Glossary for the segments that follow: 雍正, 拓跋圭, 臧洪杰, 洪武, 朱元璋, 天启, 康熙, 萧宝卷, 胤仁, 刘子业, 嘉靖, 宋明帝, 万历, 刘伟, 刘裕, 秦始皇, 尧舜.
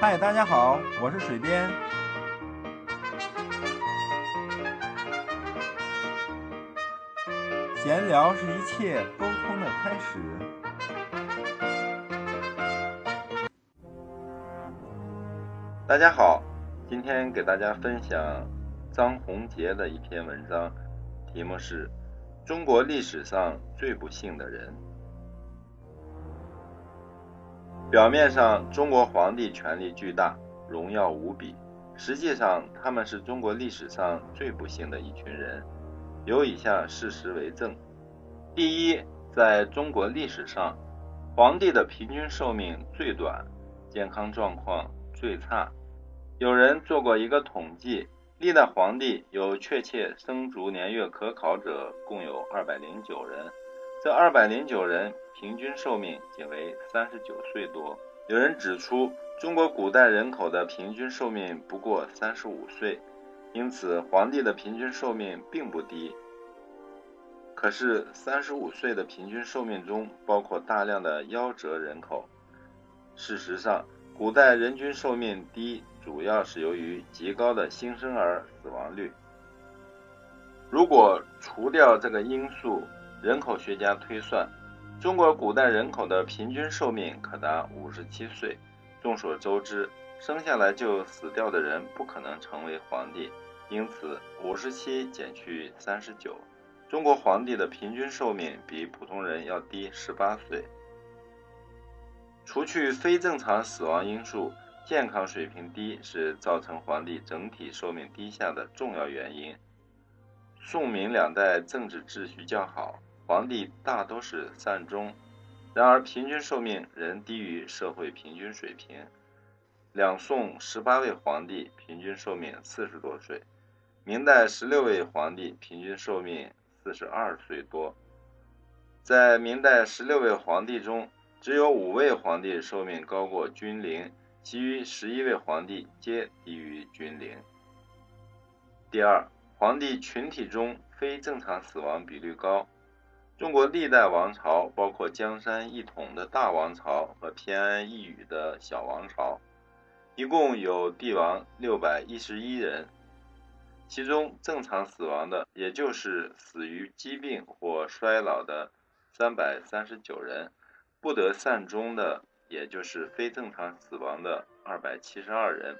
嗨，大家好，我是水边。闲聊是一切沟通的开始。大家好，今天给大家分享臧洪杰的一篇文章，题目是《中国历史上最不幸的人》。表面上，中国皇帝权力巨大，荣耀无比，实际上他们是中国历史上最不幸的一群人。有以下事实为证：第一，在中国历史上，皇帝的平均寿命最短，健康状况最差。有人做过一个统计，历代皇帝有确切生卒年月可考者共有209人，这209人平均寿命仅为39岁多。有人指出，中国古代人口的平均寿命不过35岁，因此皇帝的平均寿命并不低。可是35岁的平均寿命中包括大量的夭折人口。事实上，古代人均寿命低主要是由于极高的新生儿死亡率。如果除掉这个因素，人口学家推算，中国古代人口的平均寿命可达57岁。众所周知，生下来就死掉的人不可能成为皇帝，因此57减去39，中国皇帝的平均寿命比普通人要低18岁。除去非正常死亡因素，健康水平低是造成皇帝整体寿命低下的重要原因。宋明两代政治秩序较好，皇帝大都是善终，然而平均寿命仍低于社会平均水平。两宋18位皇帝平均寿命40多岁，明代16位皇帝平均寿命42岁多。在明代16位皇帝中，只有5位皇帝寿命高过均龄，其余11位皇帝皆低于均龄。第二，皇帝群体中非正常死亡比率高。中国历代王朝，包括江山一统的大王朝和偏安一隅的小王朝，一共有帝王611人，其中正常死亡的，也就是死于疾病或衰老的339人，不得善终的，也就是非正常死亡的272人。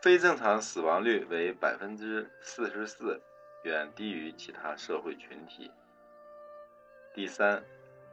非正常死亡率为 44%， 远低于其他社会群体。第三，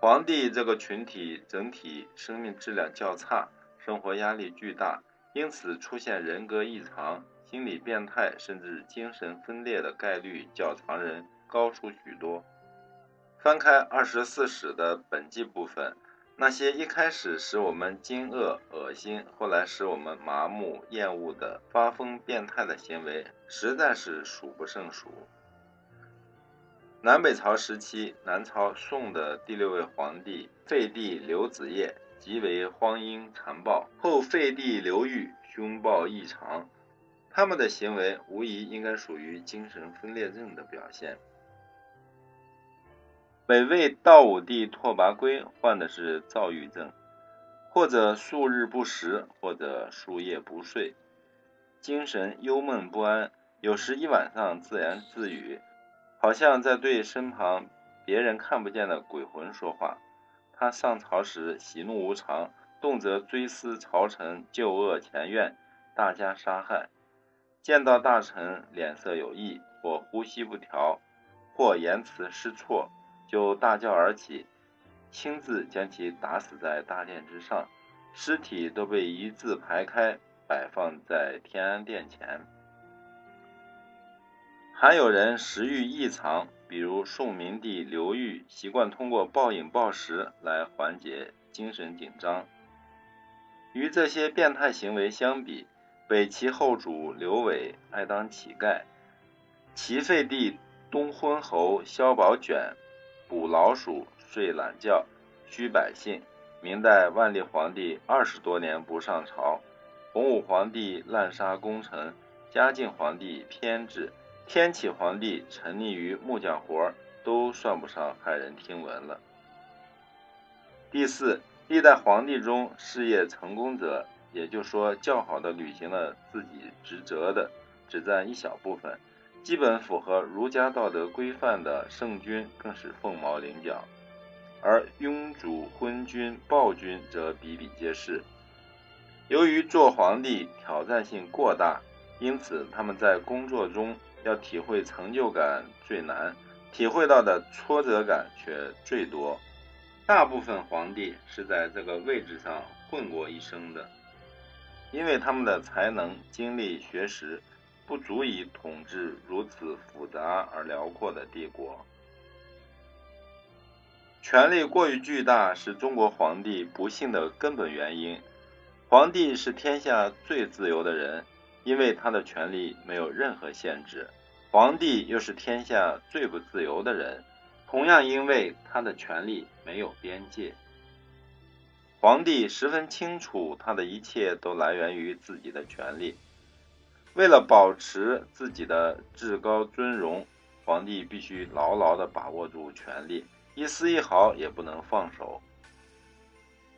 皇帝这个群体整体生命质量较差，生活压力巨大，因此出现人格异常、心理变态甚至精神分裂的概率较常人高出许多。翻开24史的本纪部分，那些一开始使我们惊愕、恶心，后来使我们麻木、厌恶的发疯变态的行为，实在是数不胜数。南北朝时期，南朝宋的第6位皇帝废帝刘子业极为荒淫残暴，后废帝刘裕凶暴异常，他们的行为无疑应该属于精神分裂症的表现。北魏道武帝拓跋圭患的是躁郁症，或者数日不食，或者数夜不睡，精神忧闷不安，有时一晚上自言自语，好像在对身旁别人看不见的鬼魂说话。他上朝时喜怒无常，动辄追思朝臣，旧恶前怨，大加杀害。见到大臣脸色有异，或呼吸不调，或言辞失措，就大叫而起，亲自将其打死在大殿之上，尸体都被一字排开，摆放在天安殿前。还有人食欲异常，比如宋明帝刘裕习惯通过暴饮暴食来缓解精神紧张。与这些变态行为相比，北齐后主刘伟爱当乞丐，齐废帝东昏侯萧宝卷捕老鼠、睡懒觉、虚百姓。明代万历皇帝20多年不上朝，洪武皇帝滥杀功臣，嘉靖皇帝偏执，天启皇帝沉溺于木匠活，都算不上骇人听闻了。第四，历代皇帝中事业成功者也就是说，较好的履行了自己职责的只占一小部分，基本符合儒家道德规范的圣君更是凤毛麟角，而庸主、昏君、暴君则比比皆是。由于做皇帝挑战性过大，因此他们在工作中要体会成就感最难，体会到的挫折感却最多。大部分皇帝是在这个位置上混过一生的，因为他们的才能、经历、学识不足以统治如此复杂而辽阔的帝国。权力过于巨大是中国皇帝不幸的根本原因。皇帝是天下最自由的人，因为他的权力没有任何限制。皇帝又是天下最不自由的人，同样因为他的权力没有边界。皇帝十分清楚他的一切都来源于自己的权力。为了保持自己的至高尊荣，皇帝必须牢牢地把握住权力，一丝一毫也不能放手。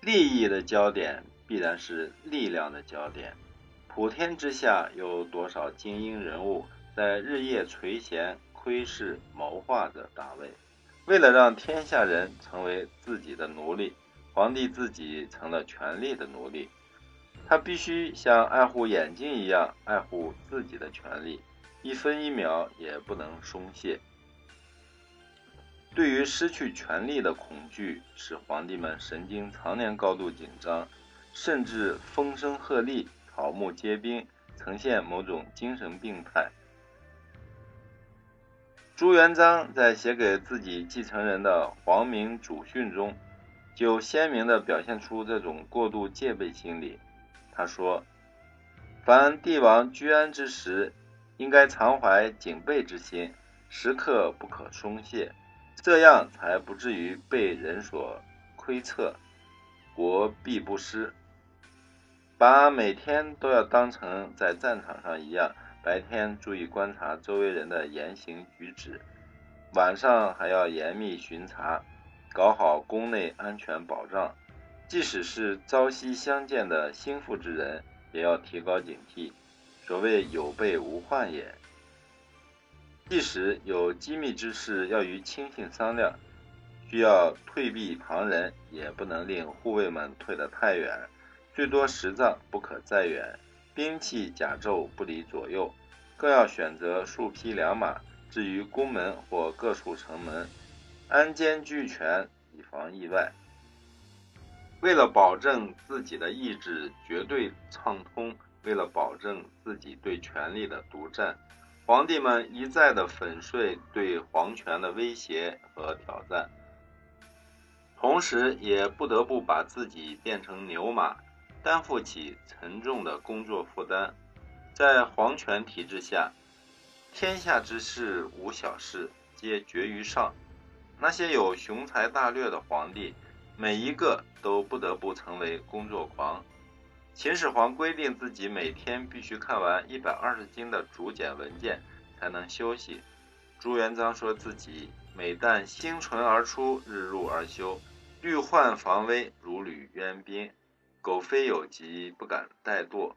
利益的焦点必然是力量的焦点。普天之下有多少精英人物在日夜垂涎、窥视、谋划着大位？为了让天下人成为自己的奴隶，皇帝自己成了权力的奴隶。他必须像爱护眼睛一样爱护自己的权利，一分一秒也不能松懈。对于失去权力的恐惧使皇帝们神经常年高度紧张，甚至风声鹤唳、草木皆兵，呈现某种精神病态。朱元璋在写给自己继承人的皇明祖训中就鲜明地表现出这种过度戒备心理。他说，凡帝王居安之时，应该常怀警备之心，时刻不可松懈，这样才不至于被人所窥测，国必不失。把每天都要当成在战场上一样，白天注意观察周围人的言行举止，晚上还要严密巡查，搞好宫内安全保障。即使是朝夕相见的心腹之人，也要提高警惕，所谓有备无患也。即使有机密之事要与亲信商量，需要退避旁人，也不能令护卫们退得太远，最多10丈不可再远，兵器甲胄不离左右，更要选择数匹良马置于宫门或各处城门，安监俱全，以防意外。为了保证自己的意志绝对畅通，为了保证自己对权力的独占，皇帝们一再的粉碎对皇权的威胁和挑战，同时也不得不把自己变成牛马，担负起沉重的工作负担。在皇权体制下，天下之事无小事，皆决于上。那些有雄才大略的皇帝，每一个都不得不成为工作狂。秦始皇规定自己每天必须看完120斤的竹简文件才能休息。朱元璋说自己每旦星辰而出，日入而休，欲患防危，如履渊宾，苟非有疾，不敢怠惰。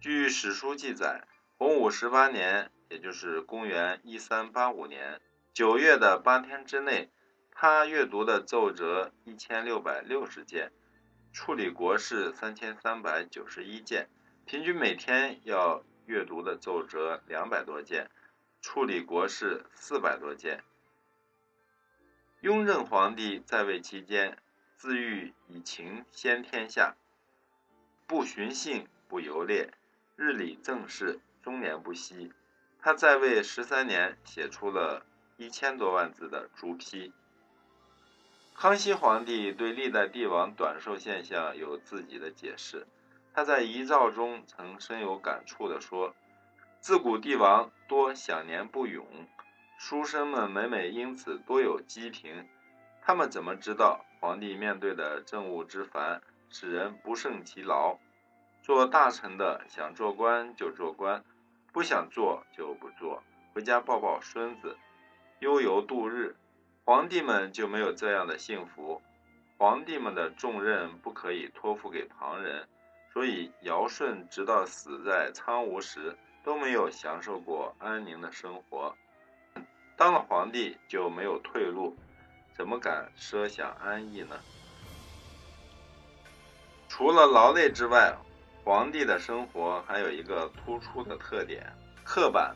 据史书记载，洪武18年，也就是公元1385年9月的8天之内，他阅读的奏折1660件，处理国事3391件，平均每天要阅读的奏折200多件，处理国事400多件。雍正皇帝在位期间，自喻以情先天下，不寻衅，不游猎，日理政事，终年不息。他在位13年，写出了1000多万字的竹批。康熙皇帝对历代帝王短寿现象有自己的解释，他在遗诏中曾深有感触地说，自古帝王多享年不永，书生们每因此多有积贫，他们怎么知道皇帝面对的政务之繁，使人不胜其劳。做大臣的想做官就做官，不想做就不做，回家抱抱孙子，悠游度日。皇帝们就没有这样的幸福，皇帝们的重任不可以托付给旁人，所以尧舜直到死在苍梧时都没有享受过安宁的生活，当了皇帝就没有退路，怎么敢奢想安逸呢？除了劳累之外，皇帝的生活还有一个突出的特点：刻板。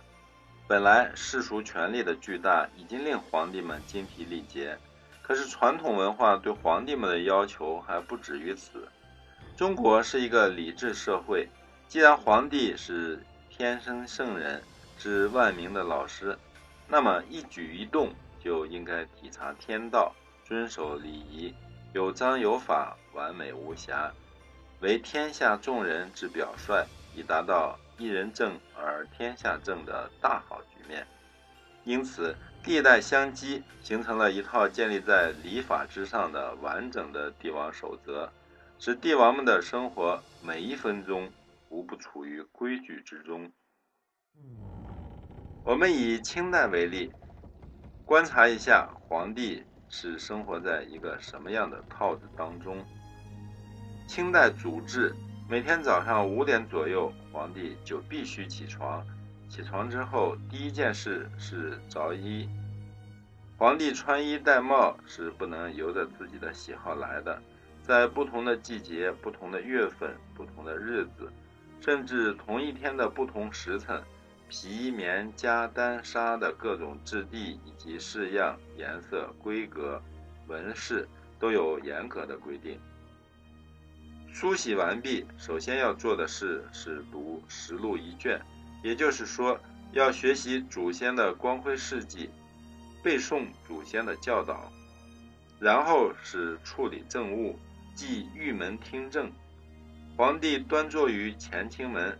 本来世俗权力的巨大已经令皇帝们精疲力竭，可是传统文化对皇帝们的要求还不止于此。中国是一个礼制社会，既然皇帝是天生圣人，是万民的老师，那么一举一动就应该体察天道，遵守礼仪，有章有法，完美无瑕，为天下众人之表率，以达到一人正而天下正的大好局面。因此历代相继形成了一套建立在礼法之上的完整的帝王守则，使帝王们的生活每一分钟无不处于规矩之中。我们以清代为例，观察一下皇帝是生活在一个什么样的套子当中。清代主制，每天早上5点左右，皇帝就必须起床。起床之后，第一件事是着衣。皇帝穿衣戴帽是不能由着自己的喜好来的，在不同的季节、不同的月份、不同的日子，甚至同一天的不同时辰，皮棉加单纱的各种质地以及式样、颜色、规格、纹饰都有严格的规定。梳洗完毕，首先要做的事是读实录一卷，也就是说要学习祖先的光辉事迹，背诵祖先的教导，然后是处理政务，即御门听政。皇帝端坐于乾清门，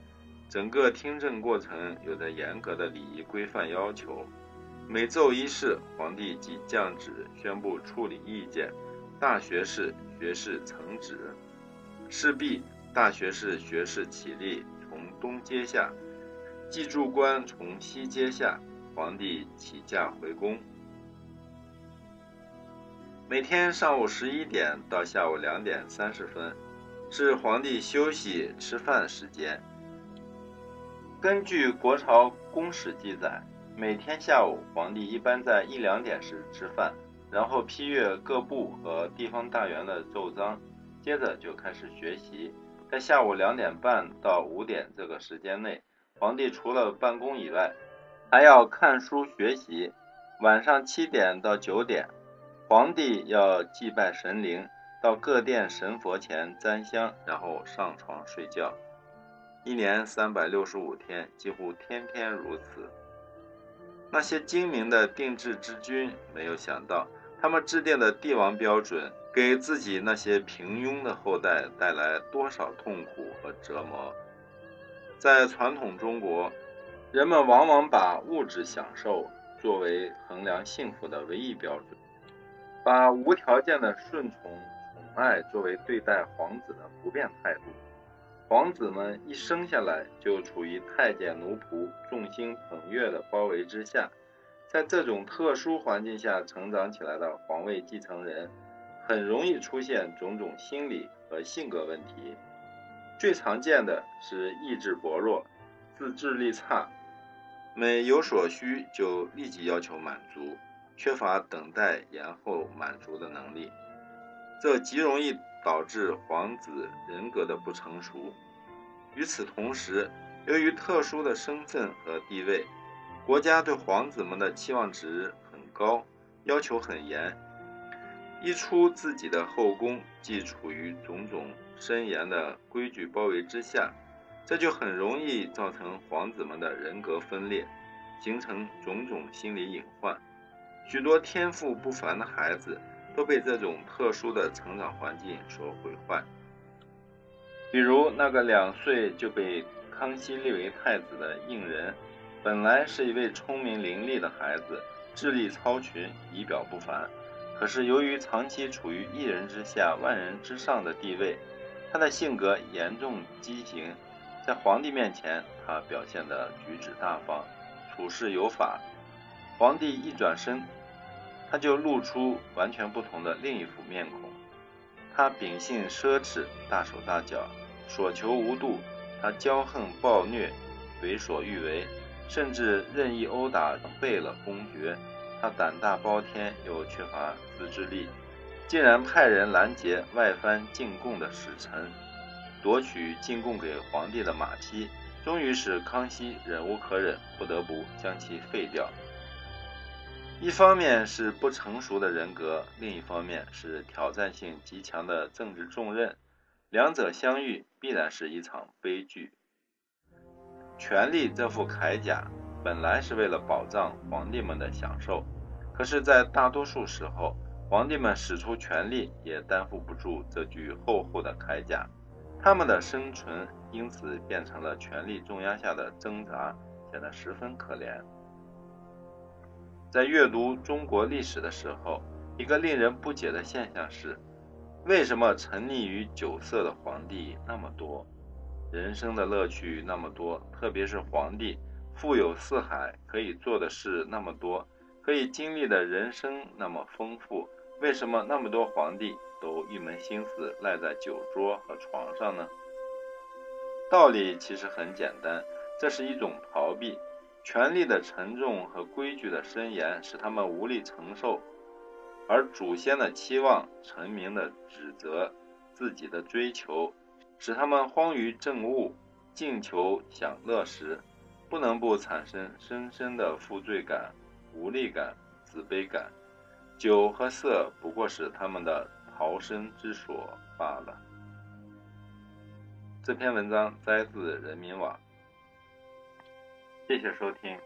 整个听政过程有着严格的礼仪规范要求。每奏一事，皇帝即降旨宣布处理意见，大学士、学士呈旨。事毕，大学士、学士起立，从东阶下；祭柱官从西阶下。皇帝起驾回宫。每天上午11点到下午2点30分。是皇帝休息吃饭时间。根据国朝宫史记载，每天下午皇帝一般在1、2点时吃饭，然后批阅各部和地方大员的奏章，接着就开始学习。在下午2点半到5点这个时间内，皇帝除了办公以外，还要看书学习。晚上7点到9点，皇帝要祭拜神灵，到各殿神佛前瞻香，然后上床睡觉。一年365天，几乎天天如此。那些精明的定制之君没有想到，他们制定的帝王标准给自己那些平庸的后代带来多少痛苦和折磨。在传统中国，人们往往把物质享受作为衡量幸福的唯一标准，把无条件的顺从宠爱作为对待皇子的不变态度。皇子们一生下来就处于太监奴仆众星捧月的包围之下，在这种特殊环境下成长起来的皇位继承人，很容易出现种种心理和性格问题。最常见的是意志薄弱，自制力差，每有所需就立即要求满足，缺乏等待延后满足的能力，这极容易导致皇子人格的不成熟。与此同时，由于特殊的身份和地位，国家对皇子们的期望值很高，要求很严，一出自己的后宫即处于种种森严的规矩包围之下，这就很容易造成皇子们的人格分裂，形成种种心理隐患。许多天赋不凡的孩子都被这种特殊的成长环境所毁坏。比如那个2岁就被康熙立为太子的胤仁，本来是一位聪明伶俐的孩子，智力超群，仪表不凡，可是由于长期处于一人之下万人之上的地位，他的性格严重畸形。在皇帝面前，他表现得举止大方，处事有法，皇帝一转身，他就露出完全不同的另一副面孔。他秉性奢侈，大手大脚，所求无度，他骄横暴虐，为所欲为，甚至任意殴打贝勒公爵。他胆大包天，又缺乏自制力，竟然派人拦截外藩进贡的使臣，夺取进贡给皇帝的马匹，终于使康熙忍无可忍，不得不将其废掉。一方面是不成熟的人格，另一方面是挑战性极强的政治重任，两者相遇必然是一场悲剧。权力这副铠甲本来是为了保障皇帝们的享受，可是在大多数时候，皇帝们使出全力也担负不住这具厚厚的铠甲，他们的生存因此变成了权力重压下的挣扎，显得十分可怜。在阅读中国历史的时候，一个令人不解的现象是，为什么沉溺于酒色的皇帝那么多，人生的乐趣那么多，特别是皇帝富有四海，可以做的事那么多，可以经历的人生那么丰富，为什么那么多皇帝都一门心思赖在酒桌和床上呢？道理其实很简单，这是一种逃避。权力的沉重和规矩的森严使他们无力承受，而祖先的期望、臣民的指责、自己的追求，使他们荒于政务，尽求享乐时，不能不产生深深的负罪感、无力感、自卑感。酒和色不过是他们的逃生之所罢了。这篇文章摘自人民网。谢谢收听。